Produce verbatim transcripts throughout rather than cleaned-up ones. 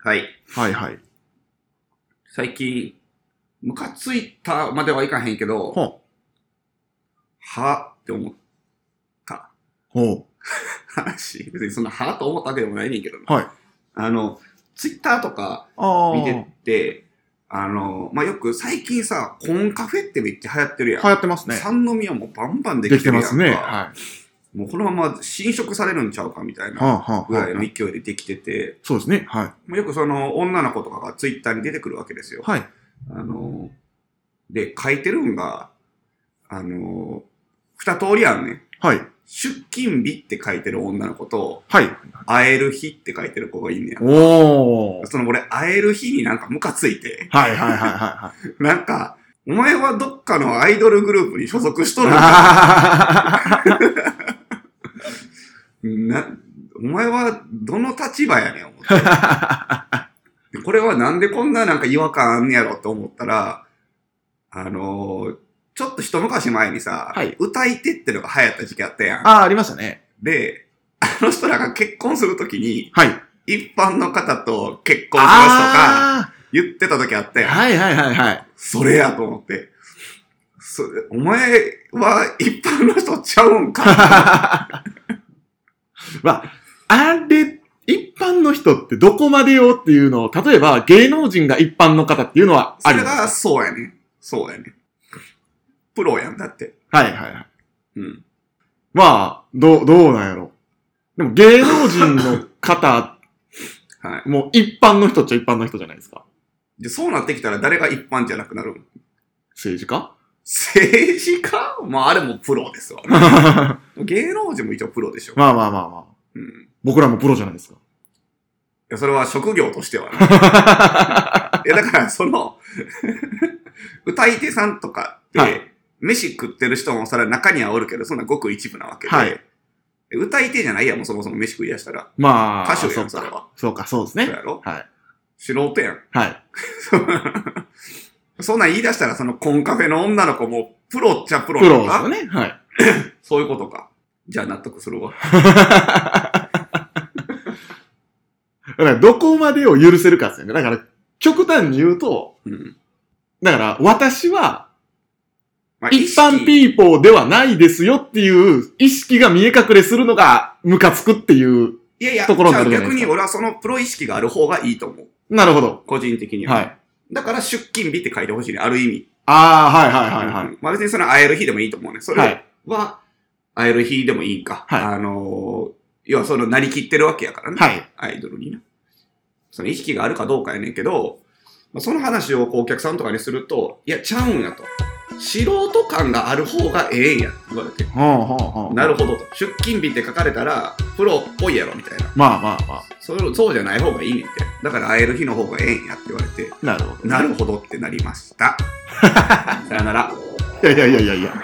はい。はいはい。最近、ムカついたまではいかへんけど、はぁ、はぁって思った。ほう。話、別にそんなはぁと思ったわけでもないねんけど、はい。あの、ツイッターとか見てて、あの、まあ、よく最近さ、コンカフェってめっちゃ流行ってるやん。流行ってますね。三宮もバンバンできてるやんか。できてますね。はい。もうこのまま侵食されるんちゃうかみたいなぐらいの勢いでできてて。はあはあはあ、そうですね。はい。よくその女の子とかがツイッターに出てくるわけですよ。はい。あの、で、書いてるんが、あの、二通りあんね。はい。出勤日って書いてる女の子と、はい。会える日って書いてる子がいいんねや。おー。その俺、会える日になんかムカついて。はいはいはいはい。なんか、お前はどっかのアイドルグループに所属しとるんだ。な、お前はどの立場やねん、思って。これはなんでこんななんか違和感あんねやろって思ったら、あのー、ちょっと一昔前にさ、はい、歌い手ってのが流行った時期あったやん。ああ、ありましたね。で、あの人らが結婚するときに、はい、一般の方と結婚しますとか言ってた時あったやん。はいはいはいはい。それやと思って。それお前は一般の人ちゃうんか。まあ、あれ、一般の人ってどこまでよっていうのを、例えば芸能人が一般の方っていうのはあります。それがそうやね。そうやね。プロやんだって。はいはいはい。うん。まあ、どう、どうなんやろ。でも芸能人の方、はい、もう一般の人っちゃ一般の人じゃないですか。で、そうなってきたら誰が一般じゃなくなる？政治家？政治家？まああれもプロですわ、ね。芸能人も一応プロでしょ。まあまあまあまあ。うん、僕らもプロじゃないですか。いや、それは職業としてはね。いや、だからその、歌い手さんとかって、はい、飯食ってる人もそれは中にはおるけど、そんなごく一部なわけで。はい、歌い手じゃないやん、もうそもそも飯食い出したら。まあ、歌手やん、それは。そうか、そうですね。そうやろ？はい。素人やん。はい。そんなん言い出したら、そのコンカフェの女の子も、プロっちゃプロなのか？プロですよね。はい。そういうことか。じゃあ納得するわ。だから、どこまでを許せるかですよね。だから、極端に言うと、うん、だから、私は、まあ、一般ピーポーではないですよっていう意識が見え隠れするのがムカつくっていうところになるじゃないですか。いやいや、逆に俺はそのプロ意識がある方がいいと思う。なるほど。個人的には。はい。だから出勤日って書いてほしいね、ある意味。ああ、はいはいはいはい。まあ別にその会える日でもいいと思うね。それは会える日でもいいんか。はい。あのー、要はそのなりきってるわけやからね。はい。アイドルにな。その意識があるかどうかやねんけど、その話をこうお客さんとかにすると、いや、ちゃうんやと。素人感がある方がええんやって言われて、はあはあ、なるほどと。出勤日って書かれたらプロっぽいやろみたいな。まあまあまあ。それそうじゃない方がいいねんって。だから会える日の方がええんやって言われて。なるほど、ね。なるほどってなりました。さよなら。いやいやいやいやいや。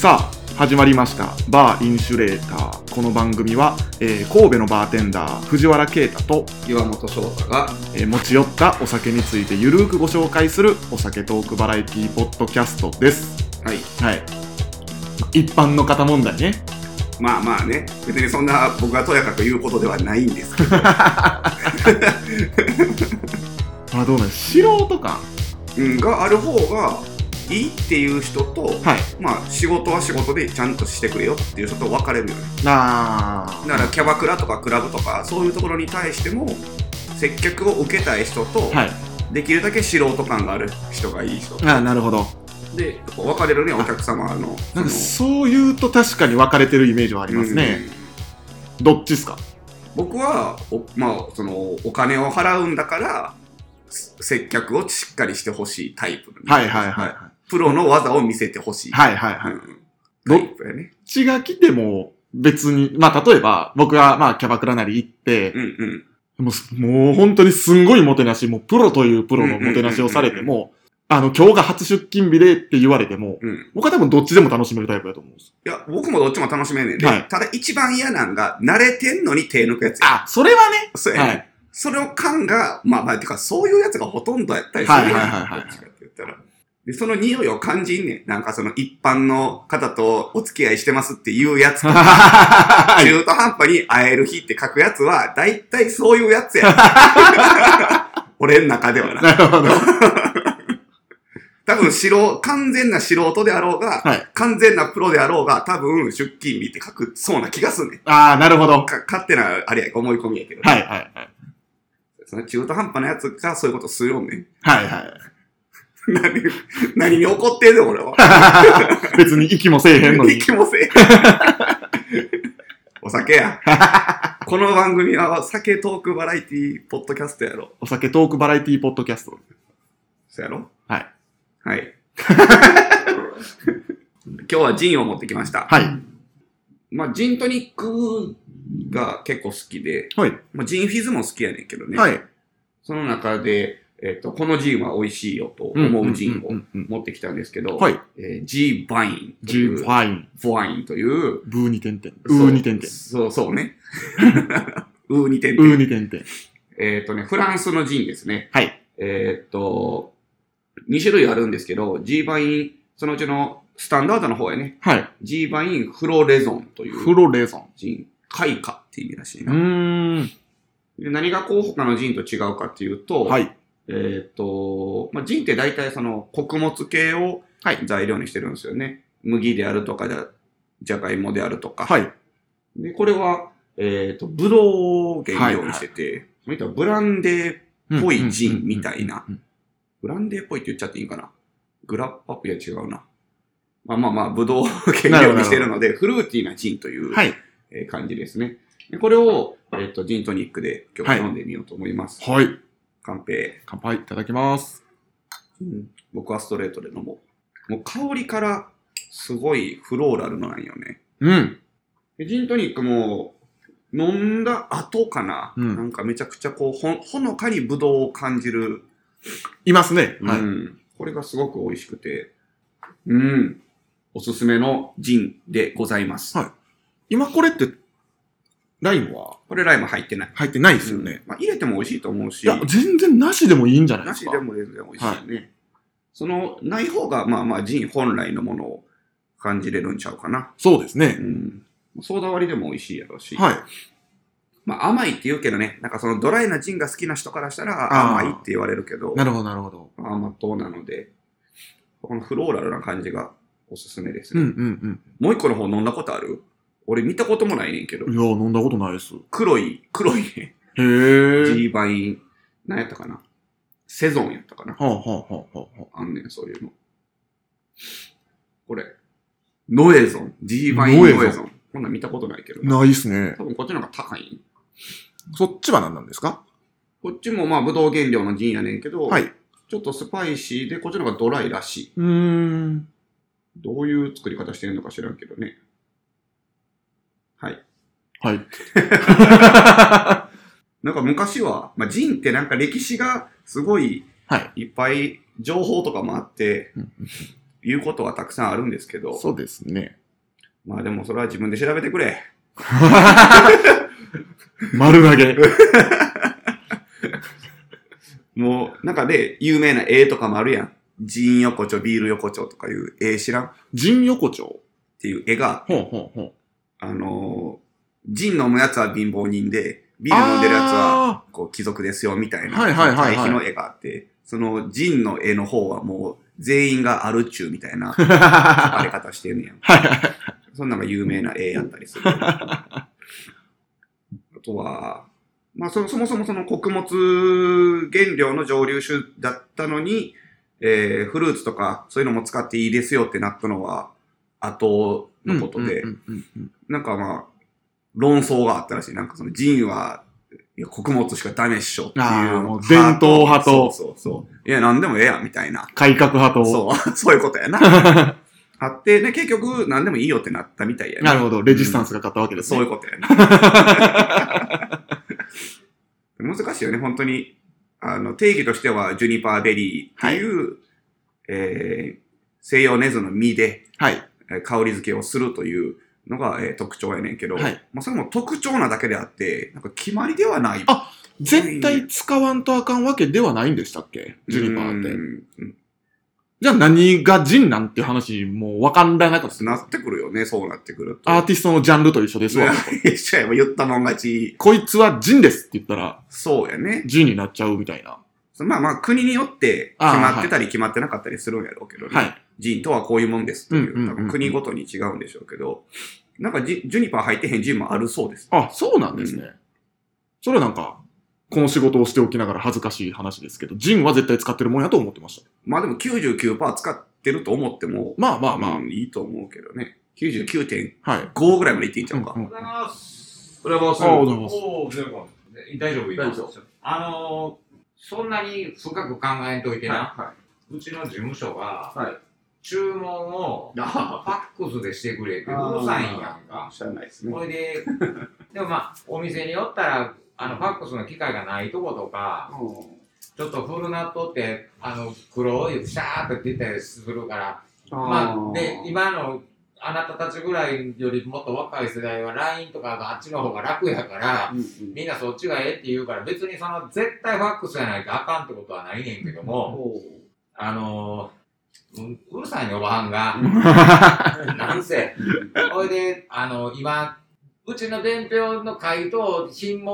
さあ始まりましたバーインシュレーター。この番組は、えー、神戸のバーテンダー藤原啓太と岩本翔太が、えー、持ち寄ったお酒についてゆるーくご紹介するお酒トークバラエティーポッドキャストです。はい、はい、一般の方問題ね。まあまあね、別にそんな僕がとやかく言うことではないんですけどまあどうなん素人感がある方がいいっていう人と、はい、まあ仕事は仕事でちゃんとしてくれよっていう人と分かれるよね。あー。だからキャバクラとかクラブとかそういうところに対しても接客を受けたい人と、はい、できるだけ素人感がある人がいい人と。あー、なるほど。で、分かれるね、お客様の。なんかそういうと確かに分かれてるイメージはありますね。うん、どっちですか？僕はお、まあ、そのお金を払うんだから接客をしっかりしてほしいタイプ、ね。はいはいはい、はい。プロの技を見せてほしい。はいはいはい。うん、どっちが来ても別に、まあ例えば僕がまあキャバクラなり行って、うんうん、もう、もう本当にすんごいもてなし、もうプロというプロのもてなしをされても、あの、今日が初出勤日でって言われても、うん、僕は多分どっちでも楽しめるタイプだと思うんです。いや、僕もどっちも楽しめんねんで、はい、ただ一番嫌なんが、慣れてんのに手抜くやつや。あ、それはね。そうやね。はい、それを感が、まあまあ、てかそういうやつがほとんどやったりするやん。はいはいはいはい。どっちかって言ったら。で、その匂いを感じんねん。なんかその一般の方とお付き合いしてますっていうやつとか、中途半端に会える日って書くやつは、だいたいそういうやつや。俺の中ではな。なるほど。多分、素、完全な素人であろうが、はい、完全なプロであろうが、多分、出勤日って書くそうな気がするね。ああ、なるほど。か、勝手な、あれや、思い込みやけど、ね。はいはいはい。その中途半端なやつがそういうことするよね。はいはい。何、何に怒ってんの俺は。別に息もせえへんのに。息もせえへん。お酒や。この番組は、酒トークバラエティポッドキャストやろ。お酒トークバラエティポッドキャスト。そうやろ？はい。はい。今日はジンを持ってきました。はい。まあ、ジントニックが結構好きで、はい。まあ、ジンフィズも好きやねんけどね。はい。その中で、えっと、このジンは美味しいよと思うジンを持ってきたんですけど、はい。えー、Gバイン。Gバイン。バインという。ブーに点々。うーに点々。そうそうね。うーに点々。うーに点々。えっとね、フランスのジンですね。はい。えっと、に種類あるんですけど、G バイン、そのうちのスタンダードの方やね。はい。G バインフロレゾンという。フロレゾン。ジン。開花って意味らしいな。うーん。で、何がこう他のジンと違うかっていうと、はい。えっ、ー、と、まあ、ジンって大体その穀物系を材料にしてるんですよね。はい、麦であるとかじゃ、じゃがいもであるとか。はい。で、これは、えっ、ー、と、ブドウ原料にしてて、はいはい、ブランデーっぽいジンみたいな。ブランデーっぽいって言っちゃっていいかな。グラッパップや違うな。まあまあまあ、ブドウ原料にしてるので、フルーティーなジンという感じですね。でこれを、えっと、ジントニックで今日飲んでみようと思います。はい。はい、乾杯。乾杯、いただきます。うん、僕はストレートで飲もう。もう香りからすごいフローラルのなんよね。うん。ジントニックも、飲んだ後かな、うん、なんかめちゃくちゃこう、ほ、ほのかにブドウを感じるいますね。はい、うん。これがすごく美味しくて、うん。おすすめのジンでございます。はい。今これって、ライムはこれライム入ってない。入ってないですよね。うん、まあ、入れても美味しいと思うし。いや、全然なしでもいいんじゃないですか。なしでも全然美味しいよね。はい、その、ない方が、まあまあ、ジン本来のものを感じれるんちゃうかな。そうですね。うん。ソーダ割りでも美味しいやろうし。はい。まあ甘いって言うけどね、なんかそのドライなジンが好きな人からしたら甘いって言われるけど。なるほど、なるほど。甘党なので、このフローラルな感じがおすすめですね。うんうんうん。もう一個の方飲んだことある？俺見たこともないねんけど。いや、飲んだことないです。黒い、黒いね。へぇー。G バイン、なんやったかな。セゾンやったかな。はぁ、あ、はぁはぁはぁ。あんねん、そういうの。これ。ノエゾン。G バインノエゾン。ゾンこんなん見たことないけど。ないっすね。多分こっちの方が高い。そっちは何なんですか？こっちもまあ、ぶどう原料のジンやねんけど、はい。ちょっとスパイシーで、こっちの方がドライらしい。うーん。どういう作り方してるのか知らんけどね。はい。はい。なんか昔は、まあ、ジンってなんか歴史がすごい、はい。いっぱい情報とかもあって、言うことはたくさんあるんですけど。そうですね。まあでもそれは自分で調べてくれ。丸投げ。もう、なんかで、有名な絵とかもあるやん。ジン横丁、ビール横丁とかいう絵知らん？ジン横丁っていう絵が、ほうほうほう、あのー、ジン飲むやつは貧乏人で、ビール飲んでるやつは、こう、貴族ですよ、みたいな、はいはいはいはい、対比の絵があって、その、ジンの絵の方はもう、全員がアルチューみたいな、書かれ方してんねやん。そんなのが有名な絵やったりする。あとは、まあ、そ、そもそもその穀物原料の蒸留酒だったのに、えー、フルーツとかそういうのも使っていいですよってなったのは後のことで、なんかまあ、論争があったらしい。なんかそのジンは、いや、穀物しかダメっしょっていうの。伝統派と。そうそうそう。いや、なんでもええやんみたいな。改革派と。そう、そういうことやな。あって、ね、結局、何でもいいよってなったみたいやね。なるほど。レジスタンスが勝ったわけですね。うん、そういうことやね。難しいよね、本当に。あの、定義としては、ジュニパーベリーっていう、はい、えー、西洋ネズの実で、はい、香り付けをするというのが、えー、特徴やねんけど、はい、まあ、それも特徴なだけであって、なんか決まりではない。あ、絶対使わんとあかんわけではないんでしたっけ、ジュニパーって。うんじゃあ何がジンなんていう話、もう分かんらなかったです。なってくるよね、そうなってくると。アーティストのジャンルと一緒ですわ。一緒や、言ったもん勝ち。こいつはジンですって言ったら、そうやね。ジンになっちゃうみたいな。まあまあ、国によって決まってたり決まってなかったりするんやろうけどね。はい、ジンとはこういうもんですという、うんうんうんうん、国ごとに違うんでしょうけど、なんかジ、ジュニパー入ってへんジンもあるそうです。あ、そうなんですね。うん、それなんか、この仕事をしておきながら恥ずかしい話ですけど、ジンは絶対使ってるもんやと思ってました。まあでも きゅうじゅうきゅうパーセント 使ってると思っても、まあまあまあ、うん、いいと思うけどね。きゅうじゅうきゅうてんご ぐらいまでいっていいんちゃうか。おはようございます。おはようございます。おはようございます。大丈夫、大丈夫。あのー、そんなに深く考えんといてな。はいはい、うちの事務所が、はい、注文をファックスでしてくれってうるさいんやんか。知らないですね。これで、でもまあ、お店によったら、あのファックスの機械がないとことか、うん、ちょっとフルナットってあの黒いシャーって出たりするから、あまあ、で今のあなたたちぐらいよりもっと若い世代は ライン とかがあっちの方が楽やから、うんうん、みんなそっちがええって言うから別にその絶対ファックスじゃないとあかんってことはないねんけども、うん、あのう、うるさいねおばはんがなんせそれであの今うちの伝票の回答品目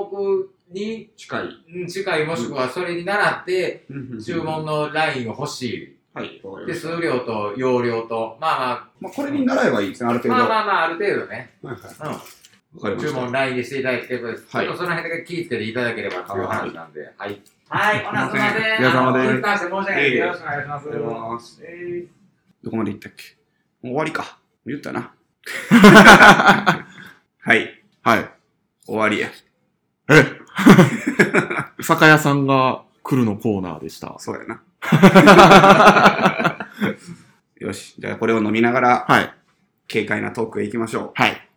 に近い、近いもしくはそれに倣って注文のラインを欲しい。はい。で数量と容量とまあまあ、まあ、これに習えばいいですねある程度。まあまあまあある程度ね。はいはい。うん。わかりました。注文ラインでしていただいてということです。はい。ちょっとその辺だけ気をつけていただければという話なんで。はい。はい。おなすみません。皆様で。おなすみません。よろしくお願いします。どうも。えー、どこまで行ったっけ。もう終わりか。言ったな。はい。はい。終わりや。え酒屋さんが来るのコーナーでした。そうやな。よし。じゃあこれを飲みながら、はい、軽快なトークへ行きましょう。はい。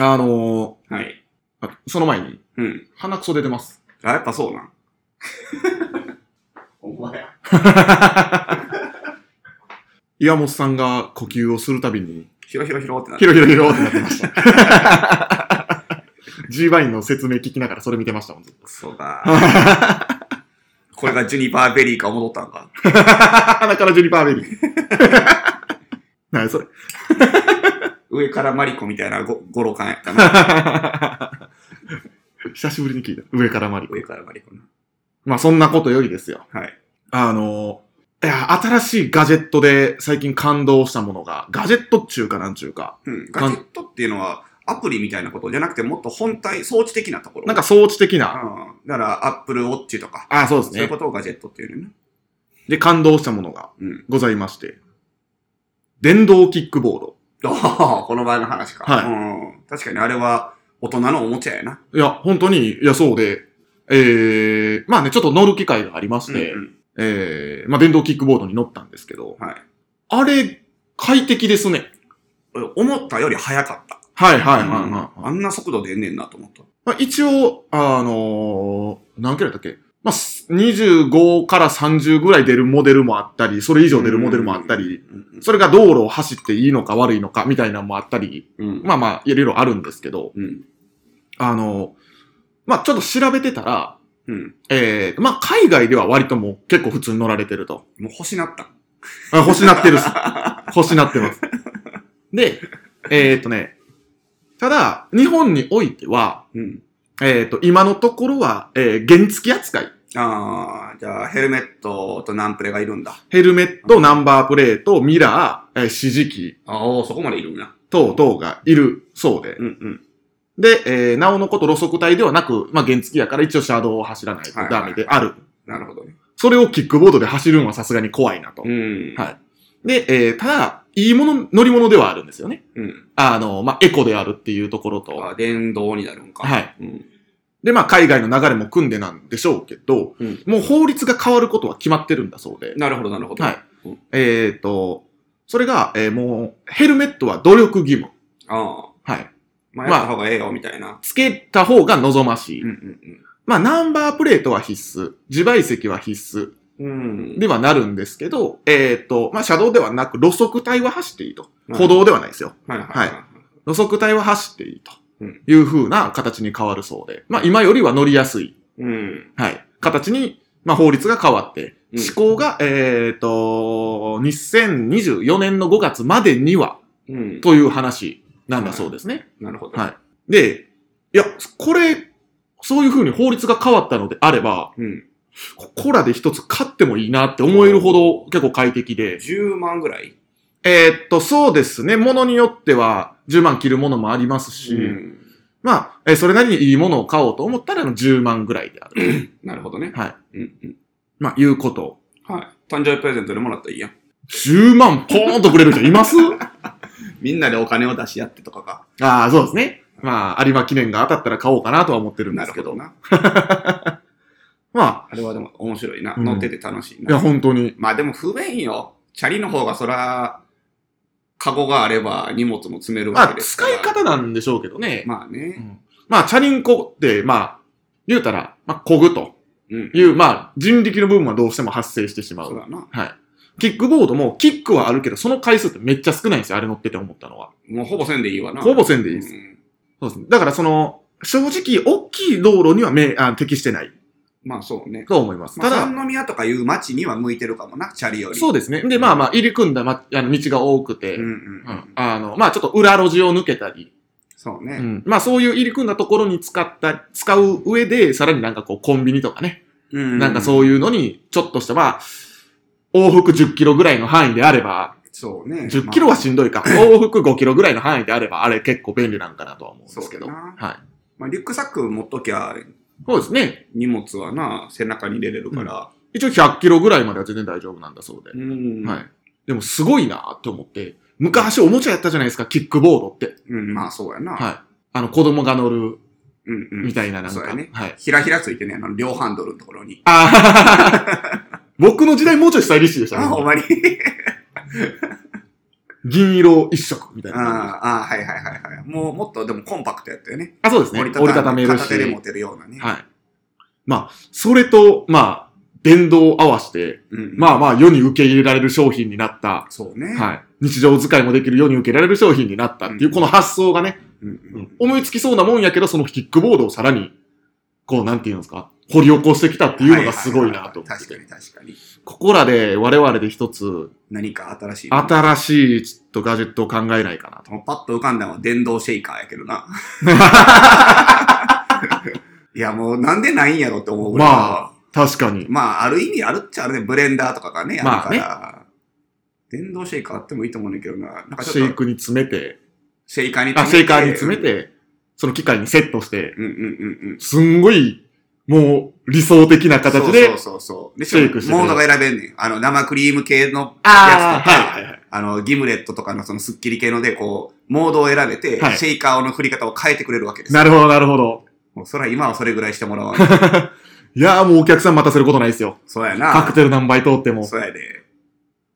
あのー、はい。その前に、うん。鼻くそ出てます。あ、やっぱそうなん。お前や。岩本さんが呼吸をするたびに、ヒロヒロヒロってなってヒロヒロヒロってなってましたG バインの説明聞きながらそれ見てましたもん。そうだこれがジュニパーベリーか戻ったんか鼻からジュニパーベリー何それ上からマリコみたいな語呂感やったな久しぶりに聞いた上からマリコ上からマリコな。まあそんなことよりですよ。はい。あのーいや、新しいガジェットで最近感動したものが、ガジェットっちゅうかなんちゅうか。うん。ガジェットっていうのは、アプリみたいなことじゃなくて、もっと本体、装置的なところ。なんか装置的な。うん。だから、アップルウォッチとか。ああ、そうですね。そういうことをガジェットっていうね。で、感動したものが、ございまして、うん。電動キックボード。ああ、この場合の話か。はい。うん。確かにあれは、大人のおもちゃやな。いや、本当に、いや、そうで、えー、まあね、ちょっと乗る機会がありまして、うんうんええー、まあ、電動キックボードに乗ったんですけど、はい。あれ、快適ですね。思ったより早かった。はいはいはい、はいうん。あんな速度出んねんなと思った。まあ、一応、あのー、何キロだっけ？まあ、にじゅうごからさんじゅうぐらい出るモデルもあったり、それ以上出るモデルもあったり、うん、それが道路を走っていいのか悪いのかみたいなのもあったり、うん、まあまあ、いろいろあるんですけど、うん、あのー、まあ、ちょっと調べてたら、うん、ええー、まあ、海外では割ともう結構普通に乗られてると。もう星なった。あ、星なってるっす。星なってます。で、えー、っとね、ただ、日本においては、うん、えー、っと、今のところは、えー、原付扱い。ああ、じゃあ、ヘルメットとナンプレがいるんだ。ヘルメット、ナンバープレート、ミラー、えー、指示器。ああ、そこまでいるんだ。等々がいるそうで。うんうん。で、えー、なおのこと路側帯ではなく、まあ、原付やから一応車道を走らないとダメである。はいはいはい、なるほどね。それをキックボードで走るのはさすがに怖いなと。うん。はい。で、えー、ただ、いいもの、乗り物ではあるんですよね。うん。あの、まあ、エコであるっていうところと。あ、電動になるんか。はい。うん。で、まあ、海外の流れも組んでなんでしょうけど、うん、もう法律が変わることは決まってるんだそうで。なるほど、なるほど。はい。うん、えっと、それが、えー、もう、ヘルメットは努力義務。ああ。はい。まあ、やった方がええよ、みたいな。つけた方が望ましい。うんうんうん、まあ、ナンバープレートは必須。自賠責は必須。うん、ではなるんですけど、えっ、ー、と、まあ、車道ではなく、路側帯は走っていいと。歩道ではないですよ。はい。はいはい、路側帯は走っていいという風な形に変わるそうで、まあ、今よりは乗りやすい。うん、はい。形に、まあ、法律が変わって、施行が、うん、えっ、ー、と、にせんにじゅうよねんのごがつまでには、うん、という話なんだそうですね。はい、なるほど。はい。で、いや、これ、そういう風に法律が変わったのであれば、うんここらで一つ買ってもいいなって思えるほど結構快適で。じゅうまんぐらい？えー、っと、そうですね。ものによってはじゅうまん切るものもありますし、うん、まあ、それなりにいいものを買おうと思ったらじゅうまんぐらいである。なるほどね。はい。うんうん、まあ、いうこと。はい。誕生日プレゼントでもらったらいいや。じゅうまんポーンとくれる人いますみんなでお金を出し合ってとかか。ああ、そうですね。まあ、有馬記念が当たったら買おうかなとは思ってるんですけど。なるほどな。まあ。あれはでも面白いな。うん、乗ってて楽しいな。いや、本当に。まあでも不便よ。チャリの方がそら、カゴがあれば荷物も積めるわけですから。まあ、使い方なんでしょうけどね。まあね。うん、まあ、チャリンコって、まあ、言うたら、まあ、こぐという、うん、まあ、人力の部分はどうしても発生してしまう。そうだな。はい。キックボードも、キックはあるけど、その回数ってめっちゃ少ないんですよ。あれ乗ってて思ったのは。もうほぼせんでいいわな。ほぼせんでいいです。うん、そうですね。だからその、正直、大きい道路にはめあ適してない。まあそうね。と思います。まあ、ただ、三宮とかいう街には向いてるかもな、チャリより。そうですね。で、まあまあ、入り組んだ、ま、あの道が多くて、うんうんうん、あの、まあちょっと裏路地を抜けたり。そうね。うん、まあそういう入り組んだところに使った、使う上で、さらになんかこう、コンビニとかね。うんうん、なんかそういうのに、ちょっとした、まあ、往復じゅっキロぐらいの範囲であれば、そうね。じゅっキロはしんどいか。まあ、往復ごキロぐらいの範囲であれば、あれ結構便利なんかなとは思うんですけど。そうな。はい。まあリュックサック持っときゃ、そうですね。荷物はな、背中に入れれるから、うん。一応ひゃっキロぐらいまでは全然大丈夫なんだそうで。うんはい。でもすごいなって思って、昔おもちゃやったじゃないですか、キックボードって。うん、まあそうやな。はい。あの、子供が乗る、うんうん。みたいななんか。そうやね。はい。ひらひらついてね、あの、両ハンドルのところに。ああ僕の時代もうちょいスタイリッシュでしたね。あ、ほんまに。銀色一色みたいな。ああ、はいはいはいはい。もうもっとでもコンパクトやったよね。あ、そうですね。折りたためるし。片手で持てるようなね。はい。まあ、それと、まあ、電動を合わせて、うんうん、まあまあ世に受け入れられる商品になった。そうね。はい。日常使いもできる世に受け入れられる商品になったっていう、この発想がね、うんうん、思いつきそうなもんやけど、そのキックボードをさらに、こう、なんていうんですか、掘り起こしてきたっていうのがすごいなと思って。確かに確かに。ここらで我々で一つ、何か新しい。新しい、ちょっとガジェットを考えないかなと。パッと浮かんだのは電動シェイカーやけどな。いや、もうなんでないんやろって思うぐらい。まあ、確かに。まあ、ある意味あるっちゃあるね。ブレンダーとかがね、まあ、ねあるから。電動シェイカーあってもいいと思うんだけどな。なんかちょっとシェイクに詰めて。シェイカーに詰めて。あ、シェイカーに詰めて、うん、その機械にセットして。うんうんうんうん。すんごい、もう、理想的な形で。そうそうそう。で、シェイクして。モードが選べんねん。あの、生クリーム系のやつとか、あ,、はいはいはい、あの、ギムレットとかのそのスッキリ系ので、こう、モードを選べて、はい、シェイカーの振り方を変えてくれるわけです。なるほど、なるほど。もうそれは今はそれぐらいしてもらわない。いやーもうお客さん待たせることないですよ。そうやな。カクテル何杯通っても。そうやで。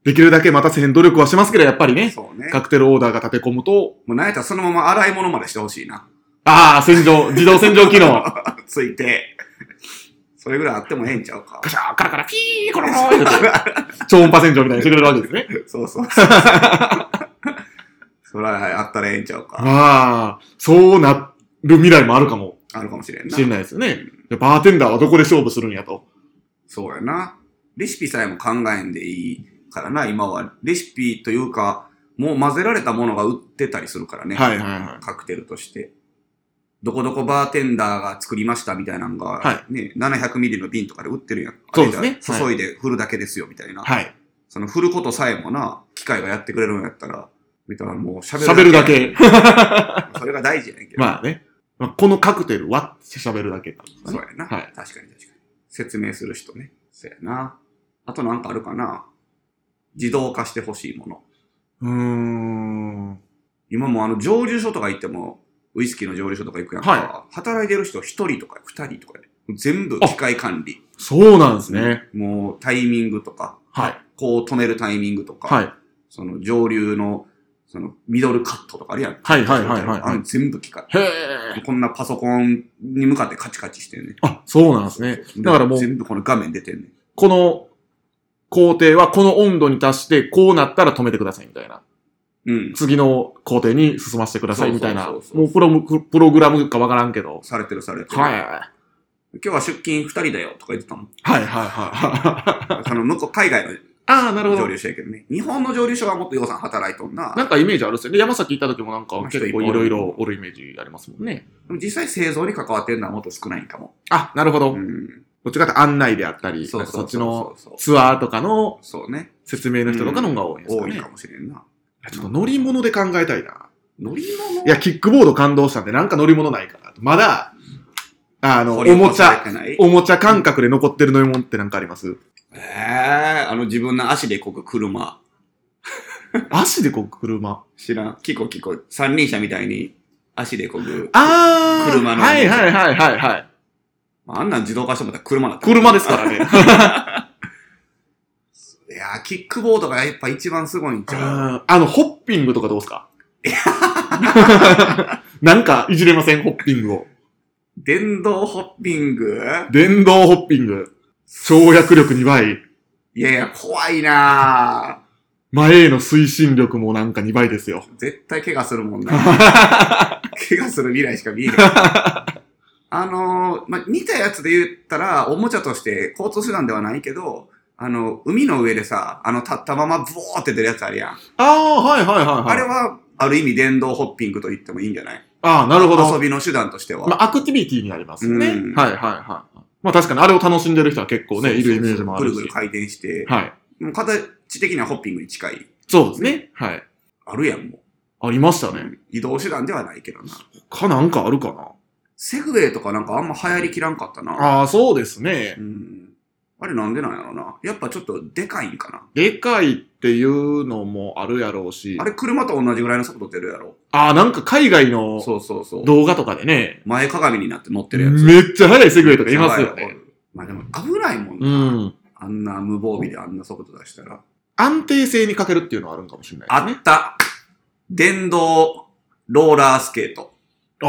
できるだけ待たせへん努力はしますけど、やっぱりね。そうね。カクテルオーダーが立て込むと。もうなんやったらそのまま洗い物までしてほしいな。ああ、洗浄、自動洗浄機能。ついて。それぐらいあってもええんちゃうか。ガシャー、カラカラ、ピー、コロコロー。超音波洗浄みたいにしてくれるわけですね。そうそうそう。それはあったらええんちゃうか。まあ、そうなる未来もあるかも。あるかもしれんな。知れないですよね、うん。バーテンダーはどこで勝負するんやと。そうやな。レシピさえも考えんでいいからな、今は。レシピというか、もう混ぜられたものが売ってたりするからね。はいはいはい。カクテルとして。どこどこバーテンダーが作りましたみたいなのが、ね、はい、ななひゃくミリの瓶とかで売ってるやん。そうですね。注いで振るだけですよ、みたいな。はい。その振ることさえもな、機械がやってくれるんやったら、みたいなもう喋るだけ。喋るだけ。それが大事やねんけど。まあね。まあ、このカクテルは喋るだけか、ね。そうやな。はい。確かに確かに。説明する人ね。そうやな。あとなんかあるかな。自動化してほしいもの。うーん。今もあの、蒸留所とか行っても、ウイスキーの蒸留所とか行くやんか。はい、働いてる人一人とか二人とかで、全部機械管理。そうなんですね。もうタイミングとか、はい。こう止めるタイミングとか、はい。その蒸留の、その、ミドルカットとかあるやん。はいはいはいはい、はい。全部機械。へぇこんなパソコンに向かってカチカチしてるね。あ、そうなんですね。だからもう。全部この画面出てんね。この、工程はこの温度に達してこうなったら止めてくださいみたいな、うん、次の工程に進ませてくださいみたいな、そうそうそうそう、もうプロ、プログラムかわからんけどされてるされてる、はい、今日は出勤ふたりだよとか言ってたもん、はいはいはい、あの向こう海外のああ、なるほど。蒸留所やけどね。日本の蒸留所はもっと洋さん働いとんな。なんかイメージあるっすよね。山崎行った時もなんか結構いろいろおるイメージありますもんね。でも実際製造に関わってるのはもっと少ないんかも。あ、なるほど。うん。どっちかって案内であったり、そっちのツアーとかの説明の人とかの方が多いんですかね。多いかもしれんな。ちょっと乗り物で考えたいな。乗り物？いや、キックボード感動したんでなんか乗り物ないかな。まだ、あの、おもちゃ、おもちゃ感覚で残ってる乗り物ってなんかあります？ええー、あの自分の足でこぐ車。足でこぐ車知らん。キコキコ。三輪車みたいに足でこぐ。ああ車の。はいはいはいはいはい。あんなん自動化してもらったら車だった。車ですからね。いやー、キックボードがやっぱ一番すごいんちゃう？あの、ホッピングとかどうすか？なんかいじれません？ホッピングを。電動ホッピング？電動ホッピング。跳躍力にばい。いやいや、怖いなぁ。前への推進力もなんかにばいですよ。絶対怪我するもんな。怪我する未来しか見えない。あのー、まあ、似たやつで言ったら、おもちゃとして交通手段ではないけど、あの、海の上でさ、あの、立ったままブォーって出るやつあるやん。ああ、はいはいはいはい。あれは、ある意味電動ホッピングと言ってもいいんじゃない？ああ、なるほど。遊びの手段としては。まあ、アクティビティになりますね。うん、はいはいはい。まあ確かにあれを楽しんでる人は結構ね、いるイメージもあるし。ぐるぐる回転して。はい。もう形的にはホッピングに近い。そうですね。はい。あるやんも。ありましたね、うん。移動手段ではないけどな。かなんかあるかな。セグウェイとかなんかあんま流行りきらんかったな。ああ、そうですね。うん。あれなんでなんやろな。やっぱちょっとでかいんかな。でかいっていうのもあるやろうし。あれ車と同じぐらいの速度出るやろ。ああ、なんか海外の動画とかでね。前かがみになって乗ってるやつ。めっちゃ速いセグウェイとかいますよね。まあでも危ないもんな。うん。あんな無防備であんな速度出したら。安定性に欠けるっていうのはあるんかもしれないですね。あった。電動ローラースケート。ああ、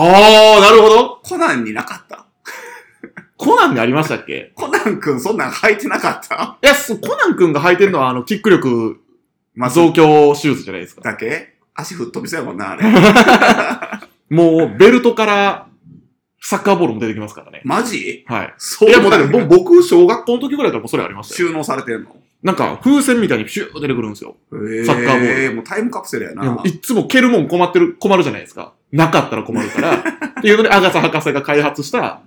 なるほど。コナンになかった。コナンでありましたっけ？コナンくんそんなん履いてなかった？いや、コナンくんが履いてるのはあの、キック力増強シューズじゃないですか。だけ？足吹っ飛びそうやもんな、あれ。もう、ベルトからサッカーボールも出てきますからね。マジ？はい。そう。いや、もうだから僕、小学校の時ぐらいからもうそれありましたよ。収納されてんの？なんか、風船みたいにピシュー出てくるんですよ。サッカーボール。もうタイムカプセルやな。いや、いつも蹴るもん困ってる、困るじゃないですか。なかったら困るから。っていうので、アガサ博士が開発した、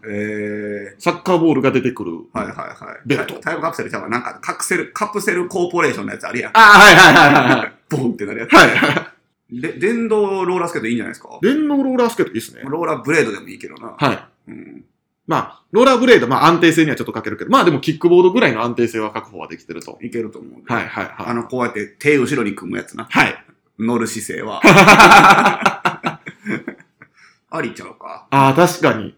サッカーボールが出てくる。はいはいはい。ベルト。タイムカプセルちゃうわ。なんか、カプセル、カプセルコーポレーションのやつあるやん。ああ、はいはいはいはい。ボンってなるやつ。はい。で、電動ローラースケートいいんじゃないですか？電動ローラースケートいいっすね。ローラーブレードでもいいけどな。はい。うん。まあ、ローラーブレード、まあ安定性にはちょっと欠けるけど、まあでもキックボードぐらいの安定性は確保はできてると。いけると思う。はいはいはい。あの、こうやって手後ろに組むやつな。はい。乗る姿勢は。ありちゃうか。ああ、確かに。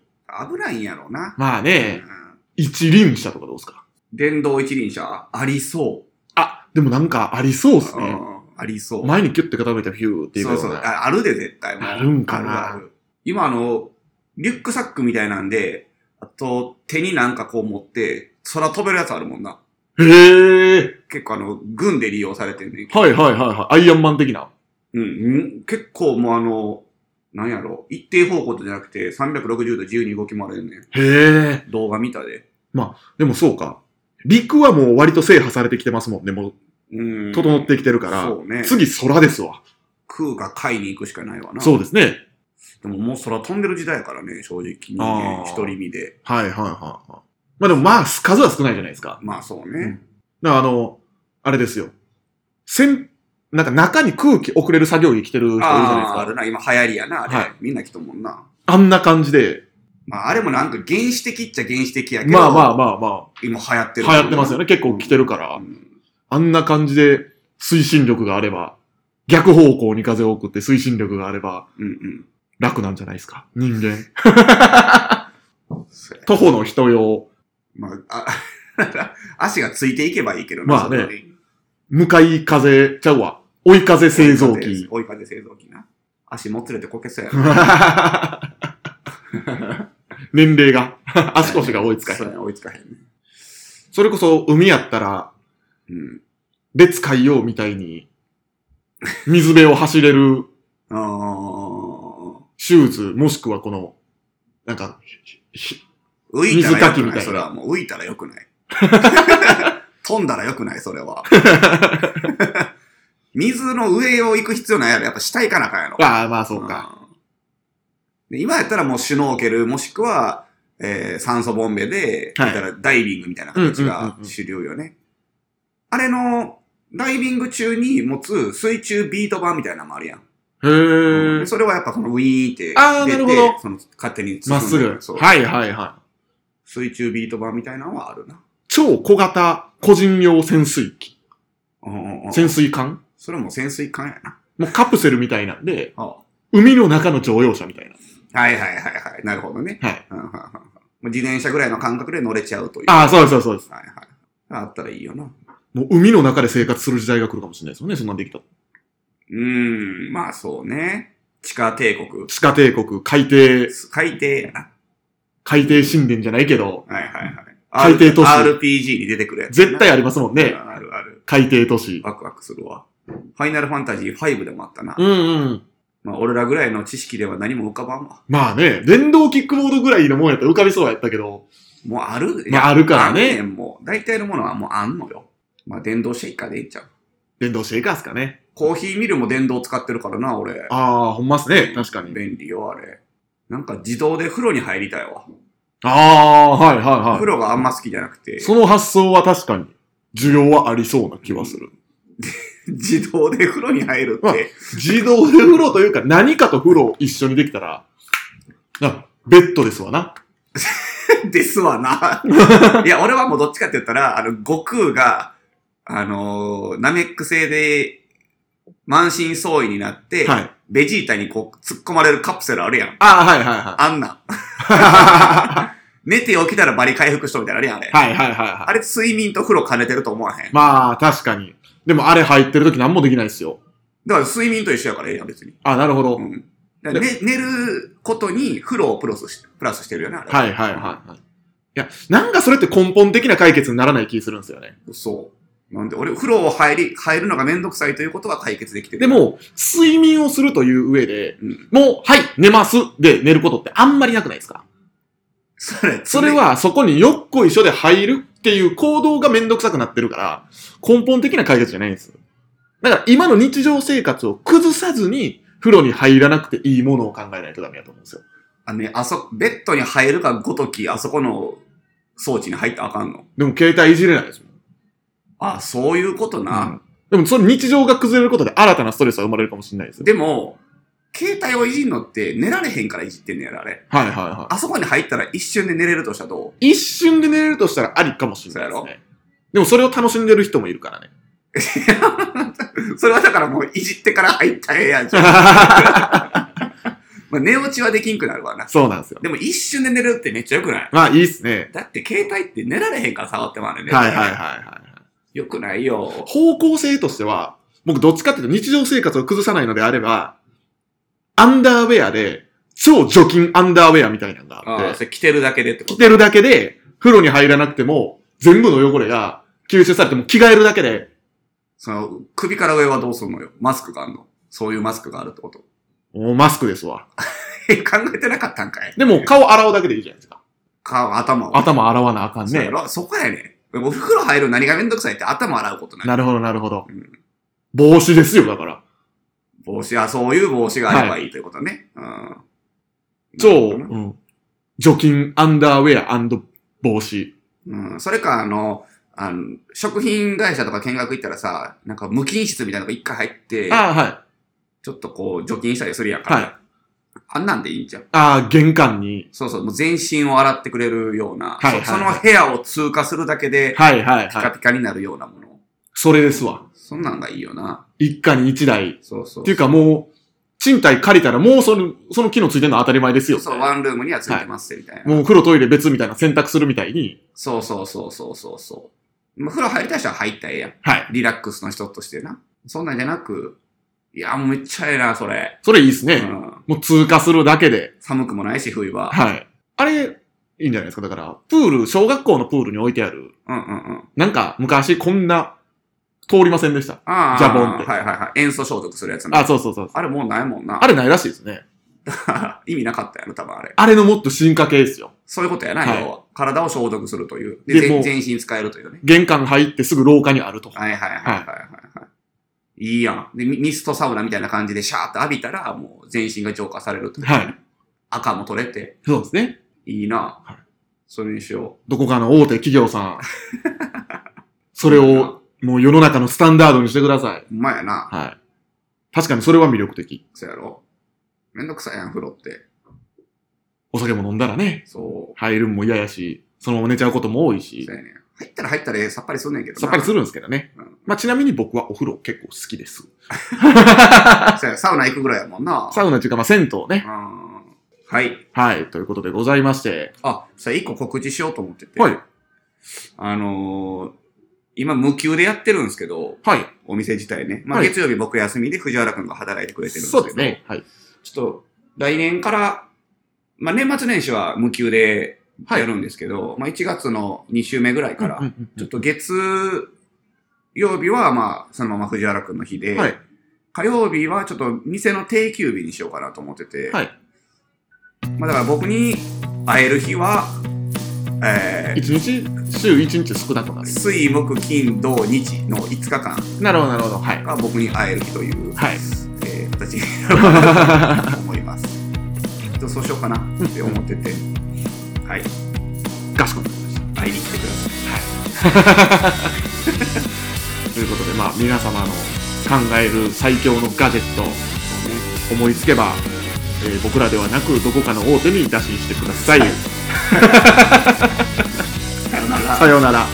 危ないんやろうな。まあね、うん、一輪車とかどうすか？電動一輪車ありそう。あ、でもなんかありそうっすね。うん、ありそう。前にキュッて傾いたらヒューっていうような。そうそう。あるで絶対。あるんかな。ある。今あの、リュックサックみたいなんで、あと、手になんかこう持って、空飛べるやつあるもんな。へー。結構あの、軍で利用されてんねん。はいはいはいはい。アイアンマン的な。うん。うん、結構もうあの、なんやろ。一定方向とじゃなくて、さんびゃくろくじゅうど自由に動き回れんねん。へー。動画見たで。まあ、でもそうか。陸はもう割と制覇されてきてますもんね。もう、うん。整ってきてるから。そうね。次空ですわ。空が海に行くしかないわな。そうですね。でももう空飛んでる時代やからね、正直人間一人身で。はいはいはい。まあでもまあ数は少ないじゃないですか。まあそうね。うん、だからあの、あれですよ。せん、なんか中に空気送れる作業着着てる人いるじゃないですか。あるな、今流行りやな、あれ。はい、みんな着とるもんな。あんな感じで。まああれもなんか原始的っちゃ原始的やけど。まあまあまあまあ。今流行ってる。流行ってますよね、結構着てるから。うんうん、あんな感じで推進力があれば、逆方向に風を送って推進力があれば、うんうん。楽なんじゃないですか、人間。徒歩の人用。まあ、あ足がついていけばいいけどな。まあね。向かい風、ちゃうわ。追い風製造機。追い風製造機な。足もつれてこけそうやろ。年齢が。足腰が追いつかへん。そうや、追いつかへんね。それこそ海やったら、うん、別海洋みたいに水辺を走れるあシューズ、もしくはこのなんか水かきみたいな。それはもう浮いたらよくない。飛んだらよくない、それは。水の上を行く必要ないやろ。やっぱ下行かなあかんやろ。ああ、まあそうか、うん。今やったらもうシュノーケル、もしくは、えー、酸素ボンベで、はい、だからダイビングみたいな形が主流よね、うんうんうんうん。あれのダイビング中に持つ水中ビート板みたいなのもあるやん。へー、うん、それはやっぱこのウィーンって出て、その勝手にまっすぐ。はいはいはい。水中ビート板みたいなのはあるな。超小型個人用潜水機。うんうん、潜水艦？それも潜水艦やな。もうカプセルみたいなんで、ああ、海の中の乗用車みたいな。はいはいはいはい。なるほどね。はい。うんうんうん、自転車ぐらいの感覚で乗れちゃうという。ああ、そうそうそうです。はいはい。あったらいいよな。もう海の中で生活する時代が来るかもしれないですよね、そんなんできたら。うーん、まあそうね。地下帝国。地下帝国、海底。海底やな。海底神殿じゃないけど。はいはいはい。海底都市。アールピージー に出てくるやつ。絶対ありますもんね。あるある。海底都市。ワクワクするわ。ファイナルファンタジーファイブでもあったな。うんうん。まあ俺らぐらいの知識では何も浮かばんわ。まあね、電動キックボードぐらいのもんやったら浮かびそうやったけど。もうある。まああるからね。あんねんもう大体のものはもうあんのよ。まあ電動シェイカーでいっちゃう。電動シェイカーっすかね。コーヒーミルも電動使ってるからな、俺。ああ、ほんまっすね。確かに。便利よ、あれ。なんか自動で風呂に入りたいわ。ああ、はいはいはい。風呂があんま好きじゃなくて。その発想は確かに需要はありそうな気はする。うん自動で風呂に入るって、まあ、自動で風呂というか何かと風呂を一緒にできたらあベッドですわなですわないや俺はもうどっちかって言ったらあの悟空があのー、ナメック星で満身創痍になって、はい、ベジータにこう突っ込まれるカプセルあるやん。あ、はいはいはい。あんな寝て起きたらバリ回復しとみたいなあれやんあれ。はいはいはい、はい、あれ睡眠と風呂兼ねてると思わへん。まあ確かに。でもあれ入ってるとき何もできないですよ。だから睡眠と一緒やからええやん別に。あ、なるほど。うん。だからね、寝ることに風呂をプラスして、プラスしてるよね。あれは。はいはいはいはい。いや、なんかそれって根本的な解決にならない気するんですよね。そう。なんで俺風呂を入り入るのがめんどくさいということは解決できてる。でも睡眠をするという上で、うん、もうはい寝ますで寝ることってあんまりなくないですか？それ、それはそこによっこいしょで入るっていう行動がめんどくさくなってるから根本的な解決じゃないんです。だから今の日常生活を崩さずに風呂に入らなくていいものを考えないとダメだと思うんですよ。あのね、あそ、ベッドに入るかごときあそこの装置に入ったらあかんの。でも携帯いじれないですもん。あ、そういうことな。うん、でもその日常が崩れることで新たなストレスが生まれるかもしれないですよ。でも、携帯をいじんのって寝られへんからいじってんねやろ、あれ。はいはいはい。あそこに入ったら一瞬で寝れるとしたらどう？一瞬で寝れるとしたらありかもしれないですね。でもそれを楽しんでる人もいるからね。それはだからもういじってから入ったらええやんじゃん。まあ寝落ちはできんくなるわな。そうなんですよ。でも一瞬で寝るってめっちゃ良くない？まあいいっすね。だって携帯って寝られへんから触ってもらうねんね。はいはいはいはい。良くないよ。方向性としては、僕どっちかっていうと日常生活を崩さないのであれば、アンダーウェアで、超除菌アンダーウェアみたいなのがあって。ああ、それ着てるだけでってこと？着てるだけで、風呂に入らなくても、全部の汚れが吸収されても着替えるだけで。その、首から上はどうするのよ？マスクがあるの？そういうマスクがあるってこと？お、マスクですわ。考えてなかったんかい？でも、顔洗うだけでいいじゃないですか。顔、頭を。頭洗わなあかんね。そこやね。お風呂入る何がめんどくさいって頭洗うことない。なるほど、なるほど。うん、帽子ですよ、だから。帽子は、そういう帽子があればいいということね。はい、うん。超、うん。除菌、アンダーウェア、帽子。うん。それか、あの、あの、食品会社とか見学行ったらさ、なんか無菌室みたいなのが一回入って、ああ、はい。ちょっとこう、除菌したりするやんか。はい。あんなんでいいんじゃん。ああ、玄関に。そうそう、もう全身を洗ってくれるような、はいはいはい、そ、その部屋を通過するだけで、はいはいはい。ピカピカになるようなもの。それですわ。そんなんがいいよな。一家に一台。そうそうそう。っていうかもう、賃貸借りたらもうその、その機能ついてるのは当たり前ですよ。そう、ワンルームにはついてますみたいな。はい、もう風呂トイレ別みたいな選択するみたいに。そうそうそうそうそうそう。まあ、風呂入りたい人は入ったらええやん。はい。リラックスの人としてな。そんなんじゃなく、いや、もうめっちゃええな、それ。それいいっすね。うん。もう通過するだけで。寒くもないし、冬は。はい。あれ、いいんじゃないですか。だから、プール、小学校のプールに置いてある。うんうんうん。なんか、昔こんな、通りませんでした。ああ。ジャボンって。はいはいはい。塩素消毒するやつね。あ、そうそうそう。あれもうないもんな。あれないらしいですね。意味なかったやろ、多分あれ。あれのもっと進化系ですよ。そういうことやな、要は、はい。体を消毒するという。で、で全身使えるというね。玄関入ってすぐ廊下にあると。はいはいはいはいはい、はい。いいやん。で、ミストサウナみたいな感じでシャーって浴びたら、もう全身が浄化されるという、ね。はい。赤も取れて。そうですね。いいな。はい。それにしよう。どこかの大手企業さん。それを、もう世の中のスタンダードにしてください。うまいやな。はい。確かにそれは魅力的。そうやろ。めんどくさいやん、風呂って。お酒も飲んだらね。そう。入るんも嫌やし、そのまま寝ちゃうことも多いし。そうやね。入ったら入ったらさっぱりするねんけど。さっぱりするんですけどね。うん、まあ、ちなみに僕はお風呂結構好きです。そうや、サウナ行くぐらいやもんな。サウナっていうか、まあ、銭湯ね。うん。はい。はい。ということでございまして。あ、さあ一個告知しようと思ってて。はい。あのー、今無給でやってるんですけど。はい。お店自体ね。まあ、月曜日僕休みで藤原くんが働いてくれてるんですけど。そうですね。はい。ちょっと、来年から、まあ、年末年始は無給でやるんですけど、はい、まあ、いちがつのに週目ぐらいから、ちょっと月曜日は、まあ、そのまま藤原くんの日で、はい、火曜日はちょっと店の定休日にしようかなと思ってて、はい、まあ、だから僕に会える日は、えー、いちにち週いちにち少なくなる。水、木、金、土、日のいつかかん。なるほど、なるほど。はい。が僕に会える日という。はい。形になると思います。きっとそうしようかなって思ってて、はい。かしこまりました。会いに来てください。はい。ということで、まあ皆様の考える最強のガジェットを、ね、思いつけば、えー、僕らではなくどこかの大手に打診してください。さよなら。さよなら。